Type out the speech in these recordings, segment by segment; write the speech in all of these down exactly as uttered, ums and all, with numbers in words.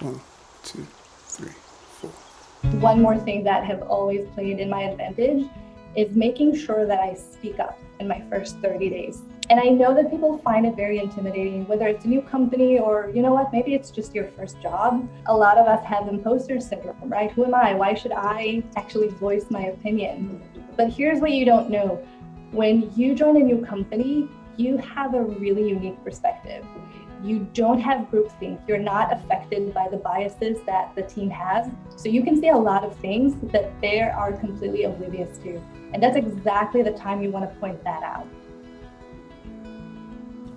One, two, three, four. One more thing that have always played in my advantage is making sure that I speak up in my first thirty days. And I know that people find it very intimidating, whether it's a new company or, you know what, maybe it's just your first job. A lot of us have imposter syndrome, right? Who am I? Why should I actually voice my opinion? But here's what you don't know. When you join a new company, you have a really unique perspective. You don't have groupthink. You're not affected by the biases that the team has. So you can see a lot of things that they are completely oblivious to. And that's exactly the time you want to point that out.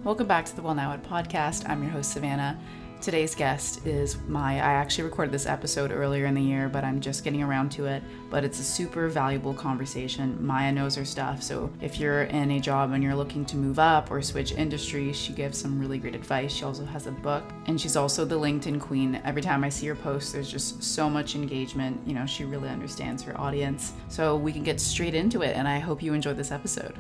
Welcome back to the Well Now at podcast. I'm your host, Savannah. Today's guest is Maya. I actually recorded this episode earlier in the year, but I'm just getting around to it. But it's a super valuable conversation. Maya knows her stuff. So if you're in a job and you're looking to move up or switch industries, she gives some really great advice. She also has a book, and she's also the LinkedIn queen. Every time I see her post, there's just so much engagement. You know, she really understands her audience. So we can get straight into it, and I hope you enjoyed this episode.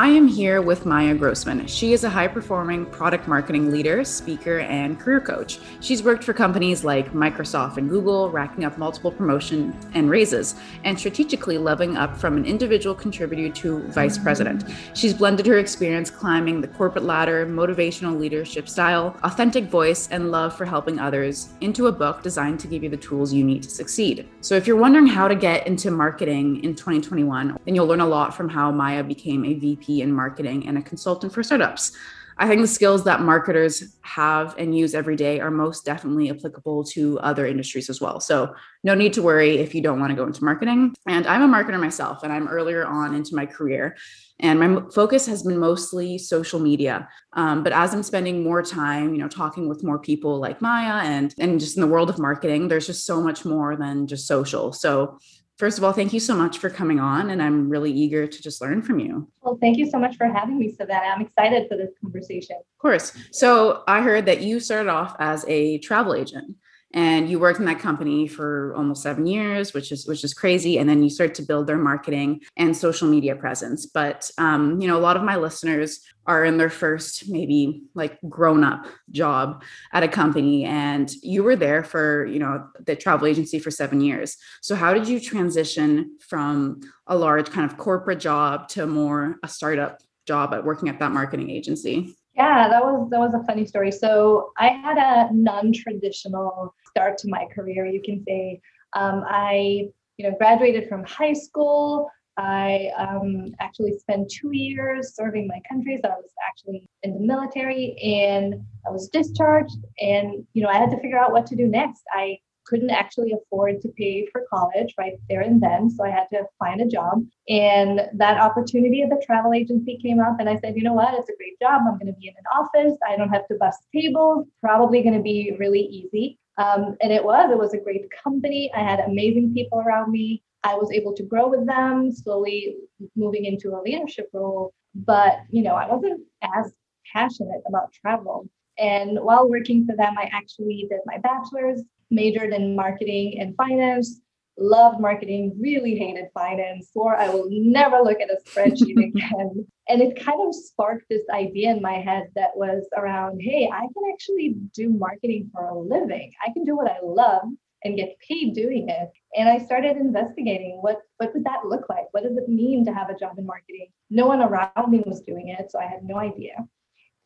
I am here with Maya Grossman. She is a high-performing product marketing leader, speaker, and career coach. She's worked for companies like Microsoft and Google, racking up multiple promotions and raises, and strategically leveling up from an individual contributor to vice president. She's blended her experience climbing the corporate ladder, motivational leadership style, authentic voice, and love for helping others into a book designed to give you the tools you need to succeed. So if you're wondering how to get into marketing in twenty twenty-one, then you'll learn a lot from how Maya became a V P in marketing and a consultant for startups. I think the skills that marketers have and use every day are most definitely applicable to other industries as well. So no need to worry if you don't want to go into marketing. And I'm a marketer myself, and I'm earlier on into my career. And my focus has been mostly social media. Um, but as I'm spending more time, you know, talking with more people like Maya and, and just in the world of marketing, there's just so much more than just social. So first of all, thank you so much for coming on, and I'm really eager to just learn from you. Well, thank you so much for having me, Savannah. I'm excited for this conversation. Of course. So I heard that you started off as a travel agent, and you worked in that company for almost seven years, which is which is crazy. And then you started to build their marketing and social media presence. But um, you know, a lot of my listeners are in their first maybe like grown-up job at a company, and you were there for, you know, the travel agency for seven years. So how did you transition from a large kind of corporate job to more a startup job at working at that marketing agency? Yeah, that was that was a funny story. So I had a non-traditional start to my career, you can say. Um, I, you know, graduated from high school. I um, actually spent two years serving my country. So I was actually in the military, and I was discharged, and, you know, I had to figure out what to do next. I couldn't actually afford to pay for college right there and then. So I had to find a job, and that opportunity at the travel agency came up, and I said, you know what, it's a great job. I'm going to be in an office. I don't have to bus tables. Probably going to be really easy. Um, and it was, it was a great company. I had amazing people around me. I was able to grow with them, slowly moving into a leadership role. But, you know, I wasn't as passionate about travel. And while working for them, I actually did my bachelor's, majored in marketing and finance, loved marketing, really hated finance, swore I will never look at a spreadsheet again. And it kind of sparked this idea in my head that was around, hey, I can actually do marketing for a living. I can do what I love and get paid doing it. And I started investigating what, what would that look like? What does it mean to have a job in marketing? No one around me was doing it, so I had no idea.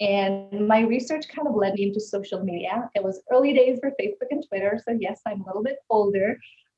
And my research kind of led me into social media. It was early days for Facebook and Twitter. So yes, I'm a little bit older.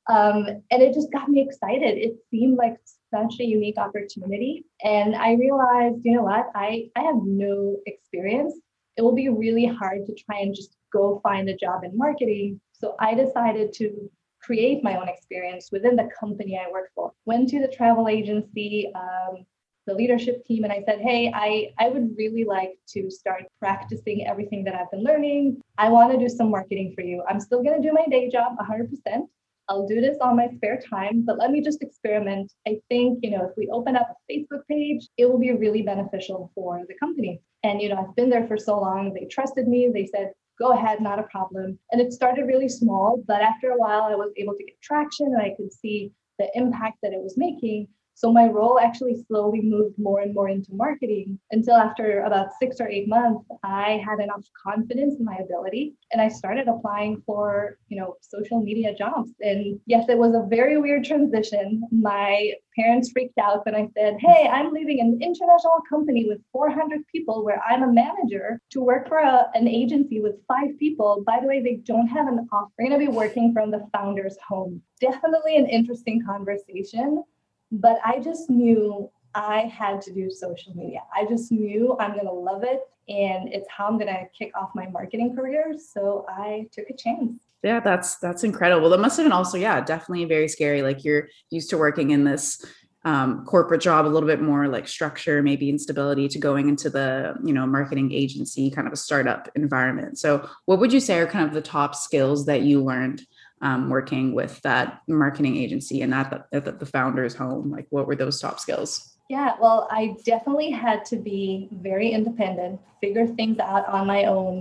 Um, and it just got me excited. It seemed like such a unique opportunity. And I realized, you know what, I, I have no experience. It will be really hard to try and just go find a job in marketing. So I decided to create my own experience within the company I worked for. Went to the travel agency, um, the leadership team, and I said, hey, I, I would really like to start practicing everything that I've been learning. I want to do some marketing for you. I'm still going to do my day job one hundred percent. I'll do this on my spare time, but let me just experiment. I think, you know, if we open up a Facebook page, it will be really beneficial for the company. And, you know, I've been there for so long. They trusted me. They said, go ahead, not a problem. And it started really small, but after a while I was able to get traction, and I could see the impact that it was making. So my role actually slowly moved more and more into marketing until after about six or eight months, I had enough confidence in my ability and I started applying for, you know, social media jobs. And yes, it was a very weird transition. My parents freaked out when I said, hey, I'm leaving an international company with four hundred people where I'm a manager to work for a, an agency with five people. By the way, they don't have an office. We're going to be working from the founder's home. Definitely an interesting conversation. But I just knew I had to do social media. I just knew I'm going to love it. And it's how I'm going to kick off my marketing career. So I took a chance. Yeah, that's that's incredible. That must have been also, yeah, definitely very scary. Like you're used to working in this um, corporate job, a little bit more like structure, maybe instability, to going into the, you know, marketing agency, kind of a startup environment. So what would you say are kind of the top skills that you learned Um, working with that marketing agency and at the, at the founder's home? Like, what were those top skills? Yeah, well, I definitely had to be very independent, figure things out on my own,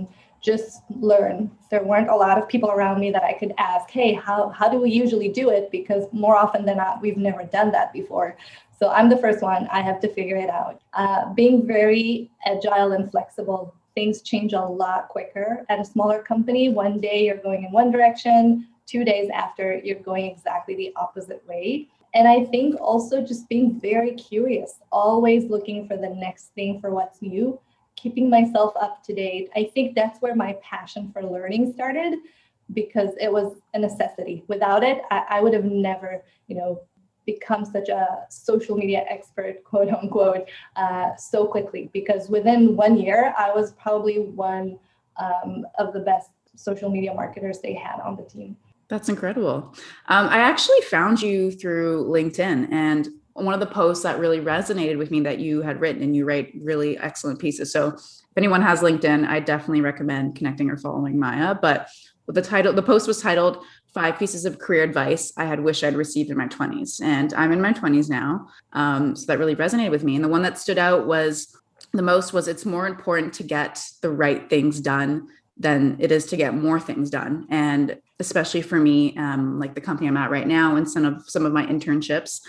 just learn. There weren't a lot of people around me that I could ask, hey, how, how do we usually do it? Because more often than not, we've never done that before. So I'm the first one. I have to figure it out. Uh, being very agile and flexible. Things change a lot quicker. At a smaller company, one day you're going in one direction, two days after, you're going exactly the opposite way. And I think also just being very curious, always looking for the next thing, for what's new, keeping myself up to date. I think that's where my passion for learning started, because it was a necessity. Without it, I, I would have never, you know, become such a social media expert, quote unquote, uh, so quickly. Because within one year, I was probably one um, of the best social media marketers they had on the team. That's incredible. Um, I actually found you through LinkedIn, and one of the posts that really resonated with me that you had written, and you write really excellent pieces. So if anyone has LinkedIn, I definitely recommend connecting or following Maya. But the title, the post was titled Five Pieces of Career Advice I Had Wished I'd Received in My twenties. And I'm in my twenties now. Um, so that really resonated with me. And the one that stood out was the most was it's more important to get the right things done than it is to get more things done. And especially for me, um, like the company I'm at right now and some of some of my internships,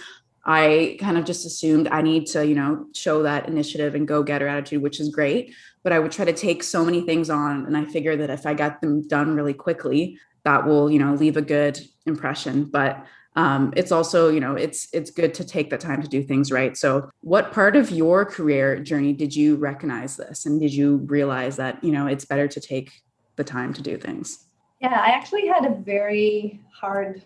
I kind of just assumed I need to, you know, show that initiative and go-getter attitude, which is great. But I would try to take so many things on. And I figure that if I got them done really quickly, that will, you know, leave a good impression. But um, it's also, you know, it's it's good to take the time to do things right. So what part of your career journey did you recognize this? And did you realize that, you know, it's better to take the time to do things? Yeah, I actually had a very hard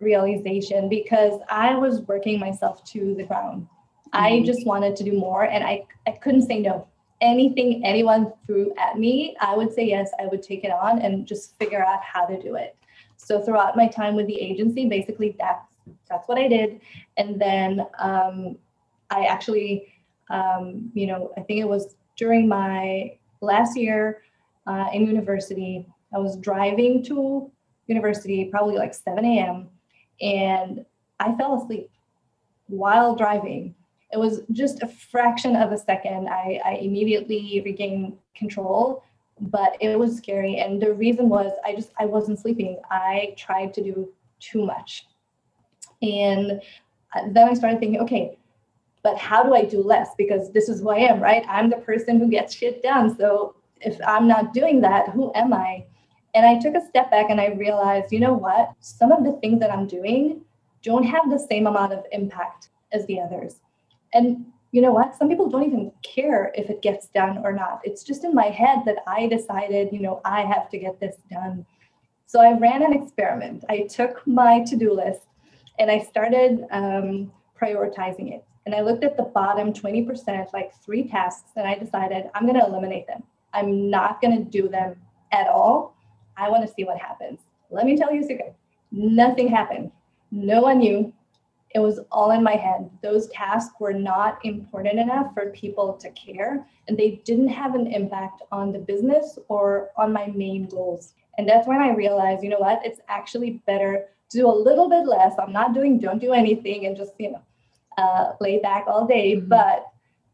realization because I was working myself to the ground. Mm-hmm. I just wanted to do more and I, I couldn't say no. Anything anyone threw at me, I would say yes, I would take it on and just figure out how to do it. So throughout my time with the agency, basically that's, that's what I did. And then um, I actually, um, you know, I think it was during my last year uh, in university, I was driving to university, probably like seven a.m. and I fell asleep while driving. It was just a fraction of a second. I, I immediately regained control, but it was scary. And the reason was I just, I wasn't sleeping. I tried to do too much. And then I started thinking, okay, but how do I do less? Because this is who I am, right? I'm the person who gets shit done. So if I'm not doing that, who am I? And I took a step back and I realized, you know what? Some of the things that I'm doing don't have the same amount of impact as the others. And you know what? Some people don't even care if it gets done or not. It's just in my head that I decided, you know, I have to get this done. So I ran an experiment. I took my to-do list and I started um, prioritizing it. And I looked at the bottom twenty percent, like three tasks, and I decided I'm going to eliminate them. I'm not going to do them at all. I want to see what happens. Let me tell you a secret. Nothing happened. No one knew. It was all in my head. Those tasks were not important enough for people to care, and they didn't have an impact on the business or on my main goals. And that's when I realized, you know what, it's actually better to do a little bit less. I'm not doing, don't do anything and just, you know, uh, lay back all day. Mm-hmm. But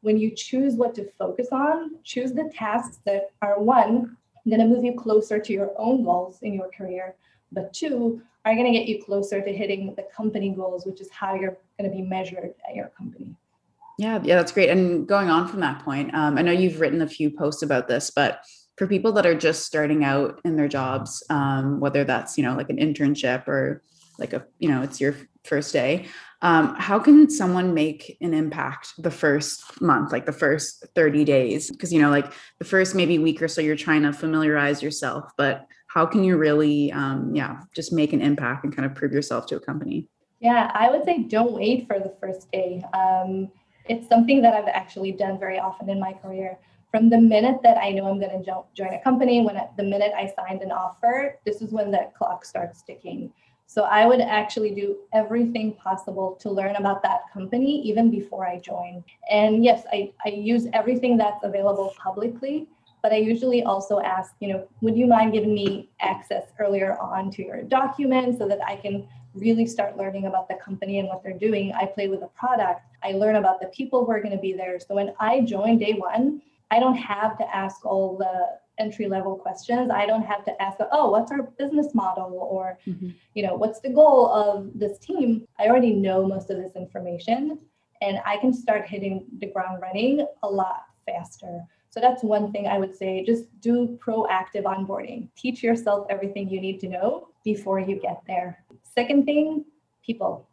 when you choose what to focus on, choose the tasks that are one, going to move you closer to your own goals in your career, but two, are going to get you closer to hitting the company goals, which is how you're going to be measured at your company. Yeah, yeah, that's great. And going on from that point, um, I know you've written a few posts about this, but for people that are just starting out in their jobs, um, whether that's, you know, like an internship or like a, you know, it's your first day, um, how can someone make an impact the first month, like the first thirty days? Because, you know, like the first maybe week or so, you're trying to familiarize yourself, but how can you really, um, yeah, just make an impact and kind of prove yourself to a company? Yeah, I would say don't wait for the first day. Um, it's something that I've actually done very often in my career. From the minute that I know I'm going to jo- join a company, when I, the minute I signed an offer, this is when the clock starts ticking. So I would actually do everything possible to learn about that company even before I join. And yes, I, I use everything that's available publicly, but I usually also ask, you know, would you mind giving me access earlier on to your document so that I can really start learning about the company and what they're doing? I play with the product. I learn about the people who are going to be there. So when I join day one, I don't have to ask all the entry-level questions. I don't have to ask, oh, what's our business model? Or, mm-hmm. you know, what's the goal of this team? I already know most of this information, and I can start hitting the ground running a lot faster. So that's one thing I would say, just do proactive onboarding. Teach yourself everything you need to know before you get there. Second thing, people.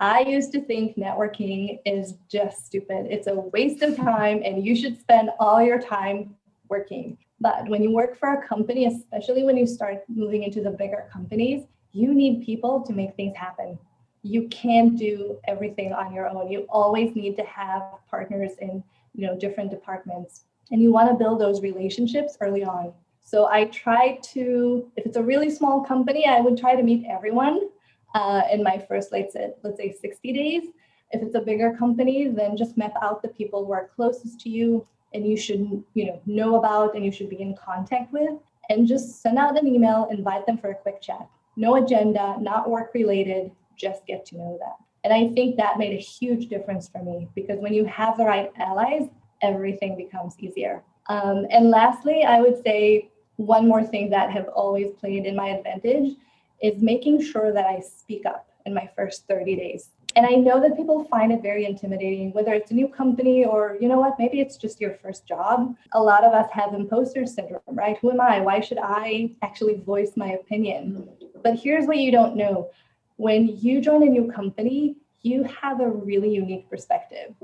I used to think networking is just stupid. It's a waste of time and you should spend all your time working. But when you work for a company, especially when you start moving into the bigger companies, you need people to make things happen. You can't do everything on your own. You always need to have partners in, you know, different departments. And you want to build those relationships early on. So I try to, if it's a really small company, I would try to meet everyone uh, in my first, let's say, let's say sixty days. If it's a bigger company, then just map out the people who are closest to you and you should, you know, know about and you should be in contact with, and just send out an email, invite them for a quick chat. No agenda, not work related, just get to know them. And I think that made a huge difference for me, because when you have the right allies, everything becomes easier. Um, and lastly, I would say one more thing that have always played in my advantage is making sure that I speak up in my first thirty days. And I know that people find it very intimidating, whether it's a new company or, you know what, maybe it's just your first job. A lot of us have imposter syndrome, right? Who am I? Why should I actually voice my opinion? But here's what you don't know. When you join a new company, you have a really unique perspective.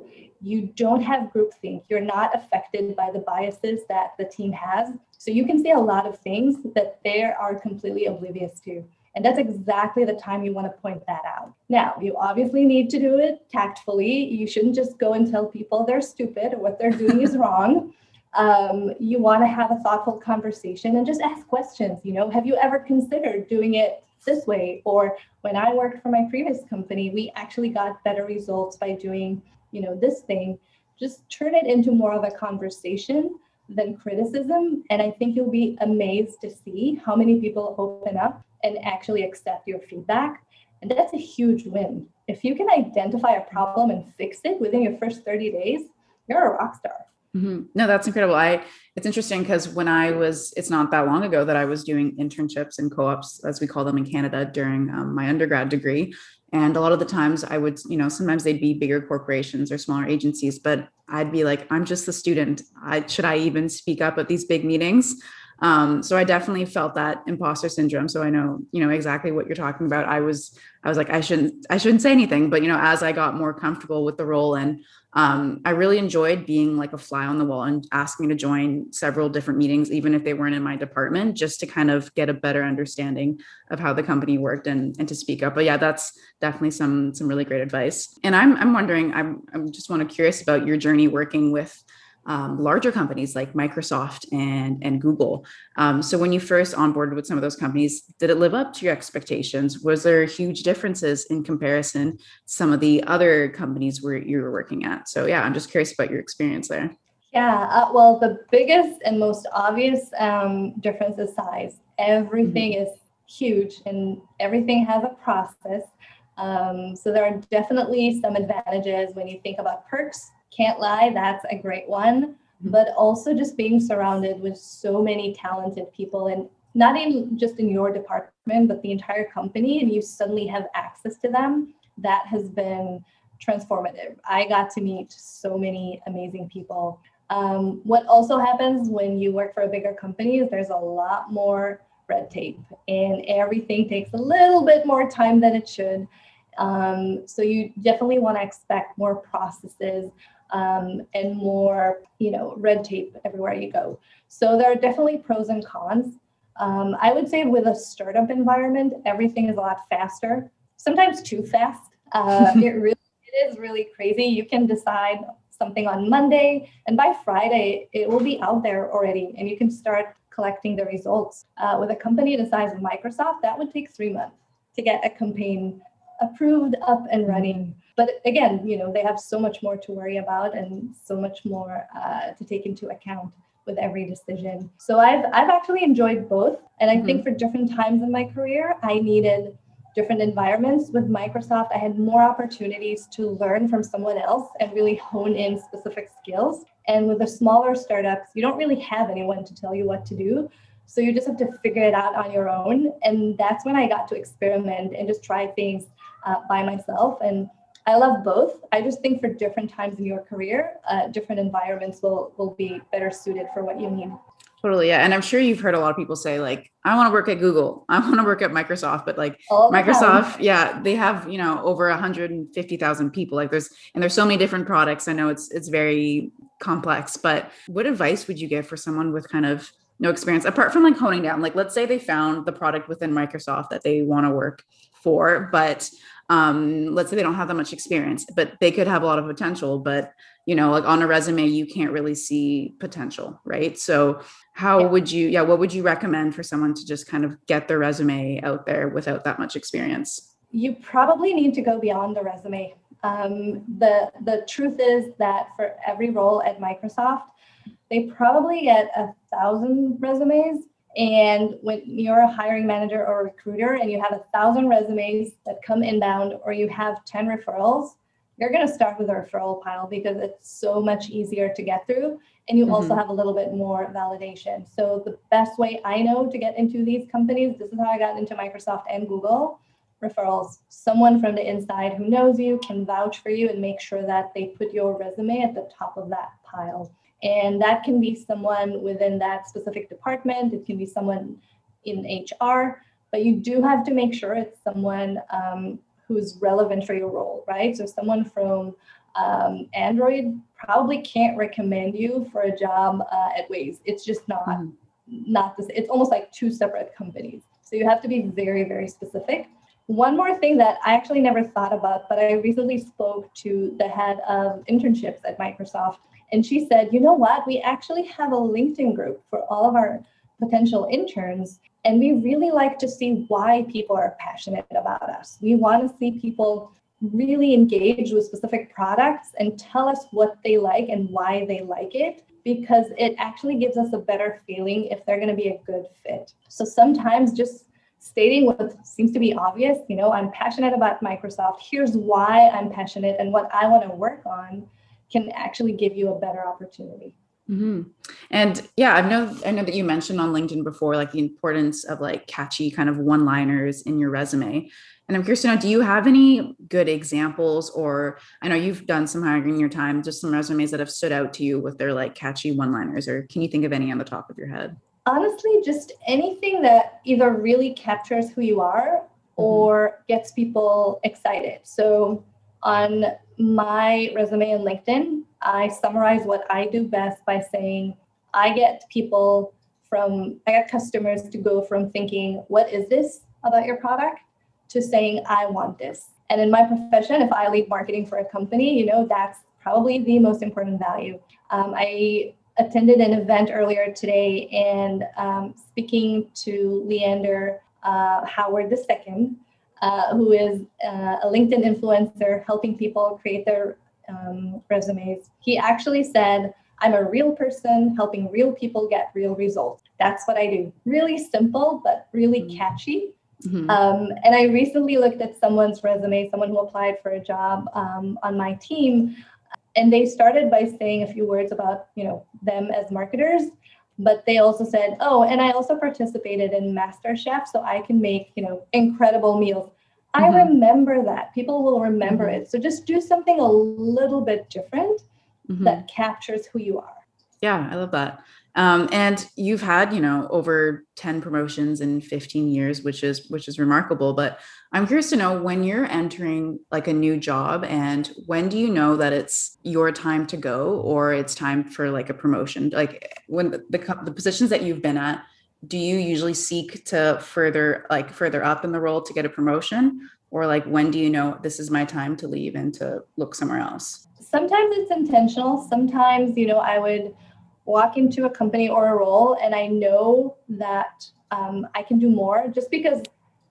You don't have groupthink. You're not affected by the biases that the team has. So you can see a lot of things that they are completely oblivious to. And that's exactly the time you want to point that out. Now, you obviously need to do it tactfully. You shouldn't just go and tell people they're stupid or what they're doing is wrong. Um, you want to have a thoughtful conversation and just ask questions. You know, have you ever considered doing it this way? Or when I worked for my previous company, we actually got better results by doing, you know, this thing. Just turn it into more of a conversation than criticism. And I think you'll be amazed to see how many people open up and actually accept your feedback. And that's a huge win. If you can identify a problem and fix it within your first thirty days, you're a rock star. Mm-hmm. No, that's incredible. I, it's interesting because when I was, it's not that long ago that I was doing internships and co-ops, as we call them in Canada, during um, my undergrad degree. And a lot of the times I would, you know, sometimes they'd be bigger corporations or smaller agencies, but I'd be like, I'm just the student. I, should I even speak up at these big meetings? Um, so I definitely felt that imposter syndrome. So I know, you know, exactly what you're talking about. I was, I was like, I shouldn't, I shouldn't say anything, but, you know, as I got more comfortable with the role and, um, I really enjoyed being like a fly on the wall and asking to join several different meetings, even if they weren't in my department, just to kind of get a better understanding of how the company worked and, and to speak up. But yeah, that's definitely some, some really great advice. And I'm, I'm wondering, I'm, I'm just want to curious about your journey working with Um, larger companies like Microsoft and, and Google. Um, so when you first onboarded with some of those companies, did it live up to your expectations? Was there huge differences in comparison to some of the other companies where you were working at? So yeah, I'm just curious about your experience there. Yeah, uh, well, the biggest and most obvious um, difference is size. Everything mm-hmm. is huge and everything has a process. Um, so there are definitely some advantages when you think about perks. Can't lie, that's a great one. but also just being surrounded with so many talented people, and not in just in your department, but the entire company, and you suddenly have access to them. That has been transformative. I got to meet so many amazing people. Um, what also happens when you work for a bigger company is there's a lot more red tape, and everything takes a little bit more time than it should. Um, so you definitely want to expect more processes um, and more, you know, red tape everywhere you go. So there are definitely pros and cons. Um, I would say with a startup environment, everything is a lot faster, sometimes too fast. Uh, it really it is really crazy. You can decide something on Monday, and by Friday, it will be out there already, and you can start collecting the results. Uh, with a company the size of Microsoft, that would take three months to get a campaign approved, up and running. But again, you know, they have so much more to worry about and so much more uh, to take into account with every decision. So I've I've actually enjoyed both. And I mm-hmm. think for different times in my career, I needed different environments. With Microsoft, I had more opportunities to learn from someone else and really hone in specific skills. And with the smaller startups, you don't really have anyone to tell you what to do. So you just have to figure it out on your own. And that's when I got to experiment and just try things uh, by myself. And I love both. I just think for different times in your career, uh, different environments will will be better suited for what you need. Totally, yeah. And I'm sure you've heard a lot of people say, like, I want to work at Google, I want to work at Microsoft, but like Microsoft, yeah, they have, you know, over one hundred fifty thousand people. Like there's, and there's so many different products. I know it's it's very complex, but what advice would you give for someone with kind of no experience, apart from like honing down? Like, let's say they found the product within Microsoft that they want to work for, but um, let's say they don't have that much experience, but they could have a lot of potential, but you know, like on a resume, you can't really see potential, right? So how yeah. would you, yeah, what would you recommend for someone to just kind of get their resume out there without that much experience? You probably need to go beyond the resume. Um, the, the truth is that for every role at Microsoft, they probably get a thousand resumes. And when you're a hiring manager or a recruiter and you have a thousand resumes that come inbound, or you have ten referrals, you're going to start with a referral pile because it's so much easier to get through. And you mm-hmm. also have a little bit more validation. So the best way I know to get into these companies, this is how I got into Microsoft and Google, referrals. Someone from the inside who knows you, can vouch for you, and make sure that they put your resume at the top of that pile. And that can be someone within that specific department. It can be someone in H R, but you do have to make sure it's someone um, who's relevant for your role, right? So someone from um, Android probably can't recommend you for a job uh, at Waze. It's just not, mm-hmm. not this. It's almost like two separate companies. So you have to be very, very specific. One more thing that I actually never thought about, but I recently spoke to the head of internships at Microsoft. And she said, you know what, we actually have a LinkedIn group for all of our potential interns. And we really like to see why people are passionate about us. We want to see people really engage with specific products and tell us what they like and why they like it, because it actually gives us a better feeling if they're going to be a good fit. So sometimes just stating what seems to be obvious, you know, I'm passionate about Microsoft, here's why I'm passionate and what I want to work on, can actually give you a better opportunity. Mm-hmm. And yeah, I know, I know that you mentioned on LinkedIn before, like the importance of like catchy kind of one-liners in your resume. And I'm curious to know, do you have any good examples, or I know you've done some hiring in your time, just some resumes that have stood out to you with their like catchy one-liners, or can you think of any on the top of your head? Honestly, just anything that either really captures who you are mm-hmm. or gets people excited. So on my resume and LinkedIn, I summarize what I do best by saying, I get people from, I get customers to go from thinking, what is this about your product, to saying, I want this. And in my profession, if I lead marketing for a company, you know, that's probably the most important value. Um, I attended an event earlier today and um, speaking to Leander uh, Howard the Second, Uh, who is uh, a LinkedIn influencer helping people create their um, resumes. He actually said, I'm a real person helping real people get real results. That's what I do. Really simple, but really catchy. Mm-hmm. Um, and I recently looked at someone's resume, someone who applied for a job um, on my team. And they started by saying a few words about, you know, them as marketers, but they also said, oh, and I also participated in MasterChef, so I can make, you know, incredible meals. Mm-hmm. I remember that. People will remember mm-hmm. it. So just do something a little bit different mm-hmm. that captures who you are. Yeah, I love that. Um, and you've had, you know, over ten promotions in fifteen years, which is, which is remarkable, but I'm curious to know when you're entering like a new job and when do you know that it's your time to go or it's time for like a promotion? Like when the, the, the positions that you've been at, do you usually seek to further, like further up in the role to get a promotion? Or like, when do you know this is my time to leave and to look somewhere else? Sometimes it's intentional. Sometimes, you know, I would walk into a company or a role and I know that um, I can do more just because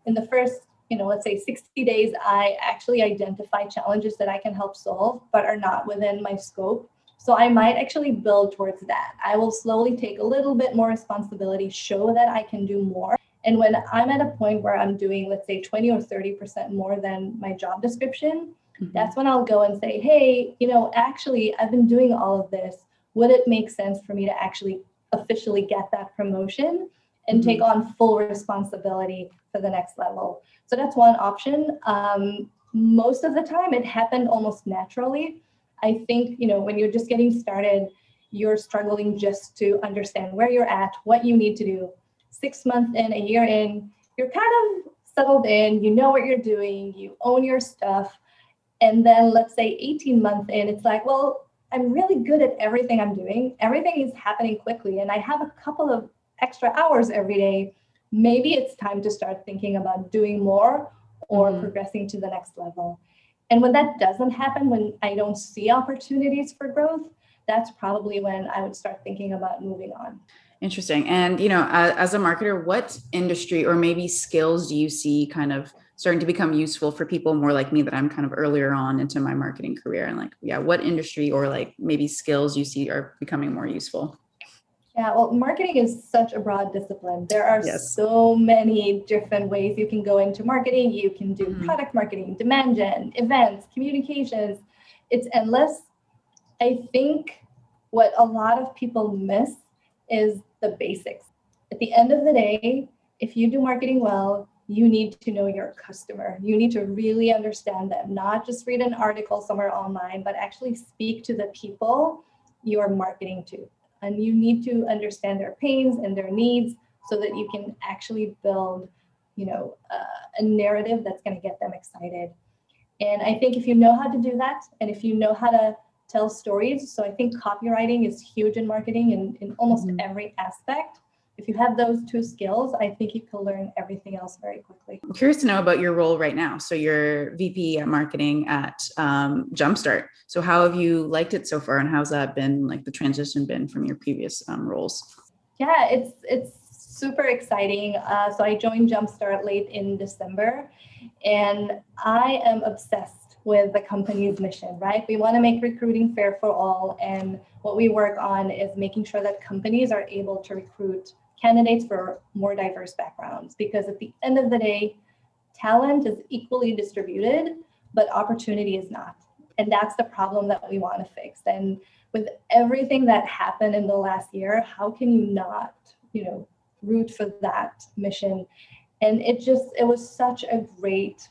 in the first, you know, let's say sixty days, I actually identify challenges that I can help solve, but are not within my scope. So I might actually build towards that. I will slowly take a little bit more responsibility, show that I can do more. And when I'm at a point where I'm doing, let's say twenty or thirty percent more than my job description, mm-hmm. that's when I'll go and say, hey, you know, actually I've been doing all of this. Would it make sense for me to actually officially get that promotion and mm-hmm. take on full responsibility for the next level? So that's one option. Um, most of the time it happened almost naturally. I think, you know, when you're just getting started, you're struggling just to understand where you're at, what you need to do. Six months in, a year in, you're kind of settled in, you know what you're doing, you own your stuff. And then let's say eighteen months in, it's like, well, I'm really good at everything I'm doing. Everything is happening quickly. And I have a couple of extra hours every day. Maybe it's time to start thinking about doing more or mm-hmm. progressing to the next level. And when that doesn't happen, when I don't see opportunities for growth, that's probably when I would start thinking about moving on. Interesting. And, you know, as, as a marketer, what industry or maybe skills do you see kind of starting to become useful for people more like me that I'm kind of earlier on into my marketing career? And like, yeah, what industry or like maybe skills you see are becoming more useful? Yeah, well, marketing is such a broad discipline. There are yes. so many different ways you can go into marketing. You can do mm-hmm. product marketing, demand gen, events, communications. It's endless. I think what a lot of people miss is the basics. At the end of the day, if you do marketing well, you need to know your customer. You need to really understand them, not just read an article somewhere online, but actually speak to the people you're marketing to. And you need to understand their pains and their needs so that you can actually build, you know, uh, a narrative that's going to get them excited. And I think if you know how to do that, and if you know how to tell stories, so I think copywriting is huge in marketing in, in almost mm-hmm. every aspect. If you have those two skills, I think you can learn everything else very quickly. I'm curious to know about your role right now. So you're V P at marketing at um, Jumpstart. So how have you liked it so far, and how's that been, like the transition been from your previous um, roles? Yeah, it's it's super exciting. Uh, so I joined Jumpstart late in December, and I am obsessed with the company's mission, right? We want to make recruiting fair for all. And what we work on is making sure that companies are able to recruit candidates for more diverse backgrounds, because at the end of the day, talent is equally distributed, but opportunity is not. And that's the problem that we want to fix. And with everything that happened in the last year, how can you not, you know, root for that mission? And it just, it was such a great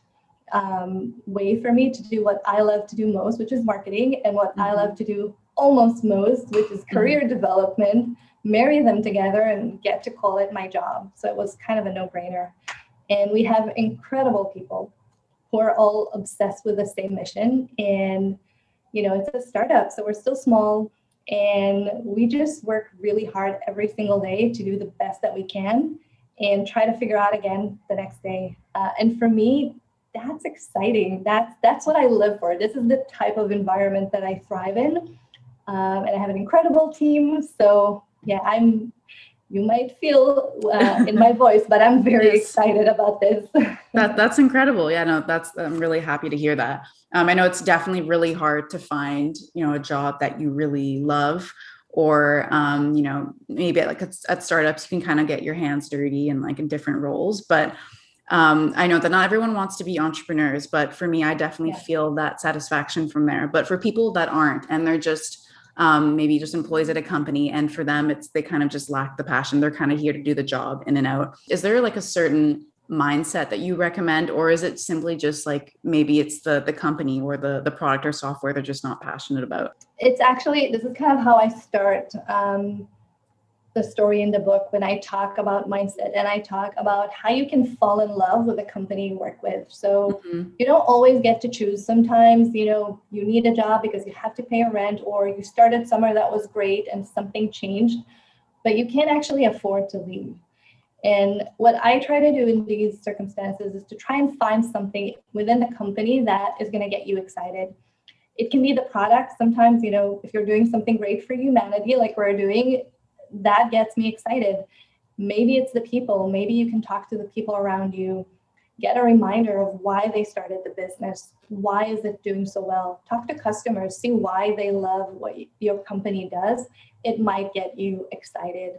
Um, way for me to do what I love to do most, which is marketing, and what mm-hmm. I love to do almost most, which is career mm-hmm. development, marry them together and get to call it my job. So it was kind of a no-brainer. And we have incredible people who are all obsessed with the same mission. And, you know, it's a startup, so we're still small, and we just work really hard every single day to do the best that we can and try to figure out again the next day. Uh, and for me, that's exciting. That's that's what I live for. This is the type of environment that I thrive in, um, and I have an incredible team. So yeah, I'm. You might feel uh, in my voice, but I'm very yes. excited about this. that that's incredible. Yeah, no, that's. I'm really happy to hear that. Um, I know it's definitely really hard to find, you know, a job that you really love. Or, um, you know, maybe at, like at, at startups, you can kind of get your hands dirty and like in different roles, but um, I know that not everyone wants to be entrepreneurs, but for me, I definitely yeah. feel that satisfaction from there. But for people that aren't, and they're just um, maybe just employees at a company, and for them, it's, they kind of just lack the passion. They're kind of here to do the job in and out. Is there like a certain mindset that you recommend, or is it simply just like, maybe it's the the company or the the product or software they're just not passionate about? It's actually, this is kind of how I start um, the story in the book when I talk about mindset, and I talk about how you can fall in love with a company you work with. So mm-hmm. you don't always get to choose. Sometimes, you know, you need a job because you have to pay rent, or you started somewhere that was great and something changed, but you can't actually afford to leave. And what I try to do in these circumstances is to try and find something within the company that is going to get you excited. It can be the product. Sometimes, you know, if you're doing something great for humanity, like we're doing, that gets me excited. Maybe it's the people. Maybe you can talk to the people around you, get a reminder of why they started the business. Why is it doing so well? Talk to customers, see why they love what your company does. It might get you excited.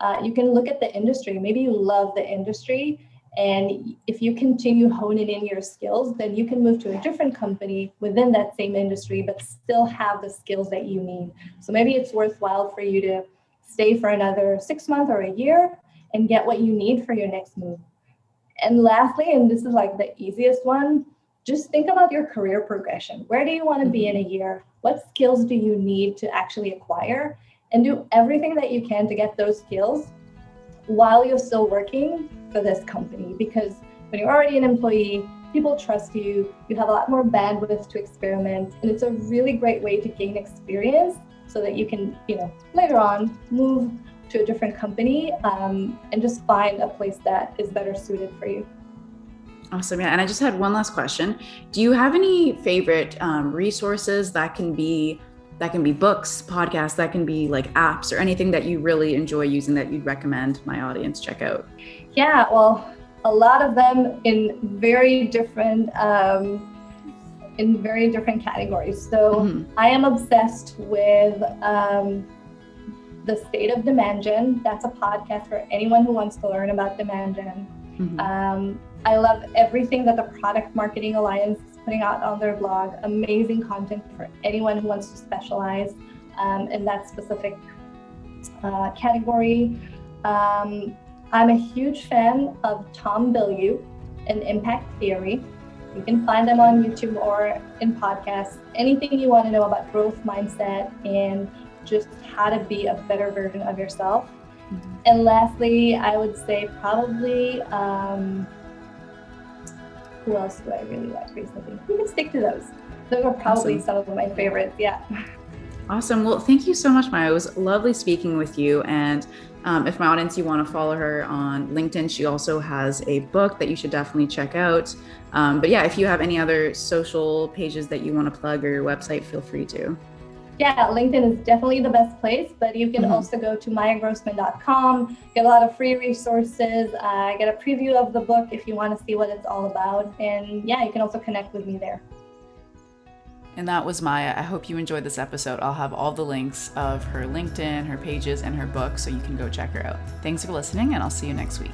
Uh, you can look at the industry. Maybe you love the industry, and if you continue honing in your skills, then you can move to a different company within that same industry, but still have the skills that you need. So maybe it's worthwhile for you to stay for another six months or a year and get what you need for your next move. And lastly, and this is like the easiest one, just think about your career progression. Where do you want to be in a year? What skills do you need to actually acquire? And do everything that you can to get those skills while you're still working for this company. Because when you're already an employee, people trust you, you have a lot more bandwidth to experiment, and it's a really great way to gain experience so that you can, you know, later on move to a different company um, and just find a place that is better suited for you. Awesome. Yeah. And I just had one last question. Do you have any favorite um, resources that can be That can be books, podcasts, that can be like apps or anything that you really enjoy using that you'd recommend my audience check out? Yeah, well, a lot of them in very different, um, in very different categories. So mm-hmm. I am obsessed with um, the State of DemandGen. That's a podcast for anyone who wants to learn about DemandGen. Mm-hmm. Um, I love everything that the Product Marketing Alliance is putting out on their blog. Amazing content for anyone who wants to specialize um, in that specific uh, category. Um, I'm a huge fan of Tom Bilyeu and Impact Theory. You can find them on YouTube or in podcasts. Anything you want to know about growth mindset and just how to be a better version of yourself. Mm-hmm. And lastly, I would say probably um, who else do I really like recently? We can stick to those. Those are probably awesome. Some of my favorites. Yeah. Awesome. Well, thank you so much, Maya. It was lovely speaking with you. And um, if my audience, you want to follow her on LinkedIn, she also has a book that you should definitely check out. Um, but yeah, if you have any other social pages that you want to plug or your website, feel free to. Yeah, LinkedIn is definitely the best place, but you can mm-hmm. also go to maya grossman dot com, get a lot of free resources, uh, get a preview of the book if you want to see what it's all about. And yeah, you can also connect with me there. And that was Maya. I hope you enjoyed this episode. I'll have all the links of her LinkedIn, her pages, and her book, so you can go check her out. Thanks for listening, and I'll see you next week.